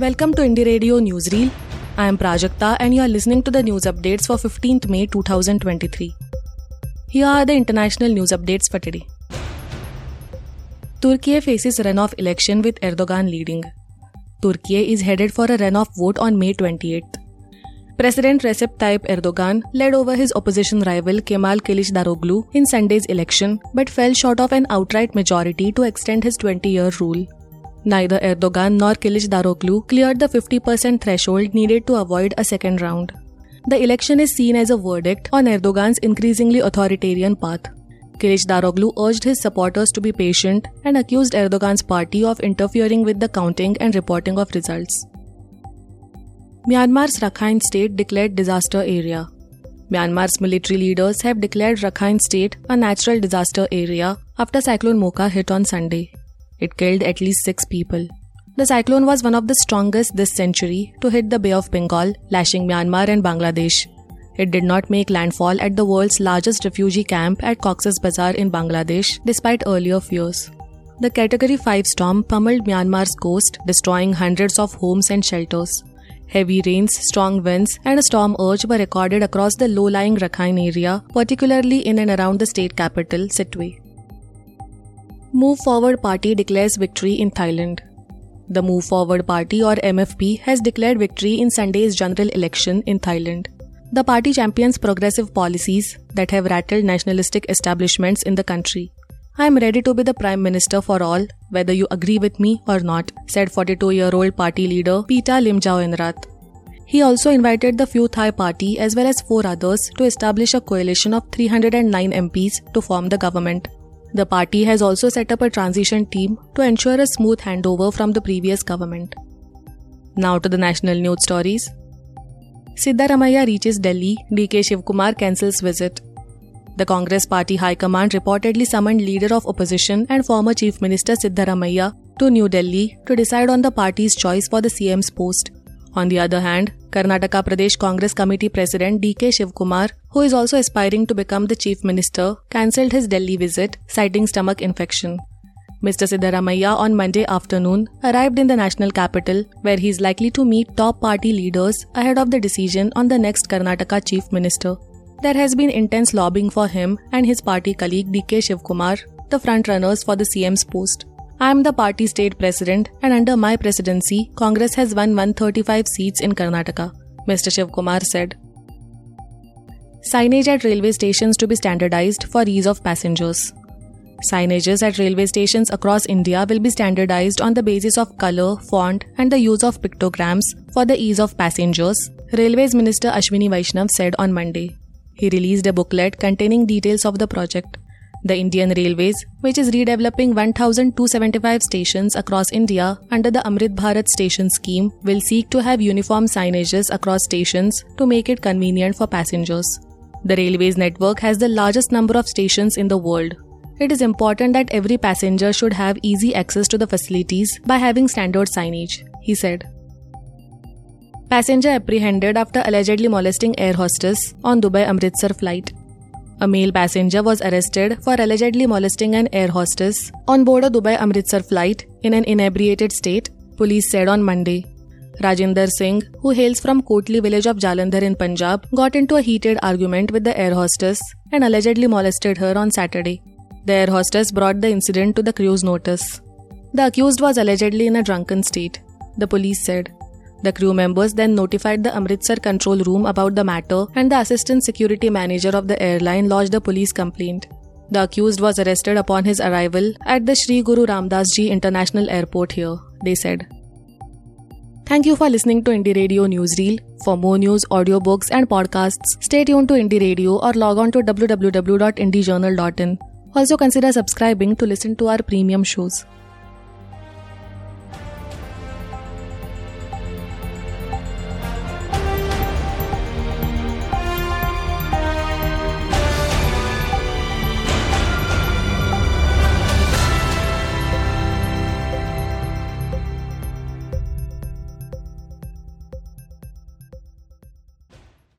Welcome to Indie Radio Newsreel. I am Prajakta and you are listening to the news updates for 15th May 2023. Here are the international news updates for today. Turkey faces runoff election with Erdogan leading. Turkey is headed for a runoff vote on May 28th. President Recep Tayyip Erdogan led over his opposition rival Kemal Kilicdaroglu in Sunday's election but fell short of an outright majority to extend his 20-year rule. Neither Erdogan nor Kilicdaroglu cleared the 50% threshold needed to avoid a second round. The election is seen as a verdict on Erdogan's increasingly authoritarian path. Kilicdaroglu urged his supporters to be patient and accused Erdogan's party of interfering with the counting and reporting of results. Myanmar's Rakhine state declared disaster area. Myanmar's military leaders have declared Rakhine state a natural disaster area after Cyclone Mocha hit on Sunday. It killed at least 6 people. The cyclone was one of the strongest this century to hit the Bay of Bengal, lashing Myanmar and Bangladesh. It did not make landfall at the world's largest refugee camp at Cox's Bazar in Bangladesh, despite earlier fears. The Category 5 storm pummeled Myanmar's coast, destroying hundreds of homes and shelters. Heavy rains, strong winds, and a storm surge were recorded across the low-lying Rakhine area, particularly in and around the state capital, Sitwe. Move Forward Party declares victory in Thailand. The Move Forward Party or MFP has declared victory in Sunday's general election in Thailand. The party champions progressive policies that have rattled nationalistic establishments in the country. "I am ready to be the Prime Minister for all, whether you agree with me or not," said 42-year-old party leader Pita Limjaroenrat. He also invited the Pheu Thai Party as well as 4 others to establish a coalition of 309 MPs to form the government. The party has also set up a transition team to ensure a smooth handover from the previous government. Now to the national news stories. Siddaramaiah reaches Delhi, D.K. Shivakumar cancels visit. The Congress Party High Command reportedly summoned leader of opposition and former Chief Minister Siddaramaiah to New Delhi to decide on the party's choice for the CM's post. On the other hand, Karnataka Pradesh Congress Committee President D.K. Shivakumar, who is also aspiring to become the Chief Minister, cancelled his Delhi visit, citing stomach infection. Mr. Siddaramaiah on Monday afternoon arrived in the national capital, where he is likely to meet top party leaders ahead of the decision on the next Karnataka Chief Minister. There has been intense lobbying for him and his party colleague D.K. Shivakumar, the front-runners for the CM's post. "I am the party state president and under my presidency, Congress has won 135 seats in Karnataka," Mr. Shivakumar said. Signage at railway stations to be standardized for ease of passengers. Signages at railway stations across India will be standardized on the basis of color, font and the use of pictograms for the ease of passengers, Railways Minister Ashwini Vaishnav said on Monday. He released a booklet containing details of the project. The Indian Railways, which is redeveloping 1,275 stations across India under the Amrit Bharat Station Scheme, will seek to have uniform signages across stations to make it convenient for passengers. The railways network has the largest number of stations in the world. "It is important that every passenger should have easy access to the facilities by having standard signage," he said. Passenger apprehended after allegedly molesting air hostess on Dubai-Amritsar flight. A male passenger was arrested for allegedly molesting an air hostess on board a Dubai-Amritsar flight in an inebriated state, police said on Monday. Rajinder Singh, who hails from Kotli village of Jalandhar in Punjab, got into a heated argument with the air hostess and allegedly molested her on Saturday. The air hostess brought the incident to the crew's notice. The accused was allegedly in a drunken state, the police said. The crew members then notified the Amritsar control room about the matter and the assistant security manager of the airline lodged a police complaint. The accused was arrested upon his arrival at the Shri Guru Ramdasji International Airport here, they said. Thank you for listening to Indie Radio Newsreel. For more news, audiobooks and podcasts, stay tuned to Indie Radio or log on to www.indiejournal.in. Also consider subscribing to listen to our premium shows.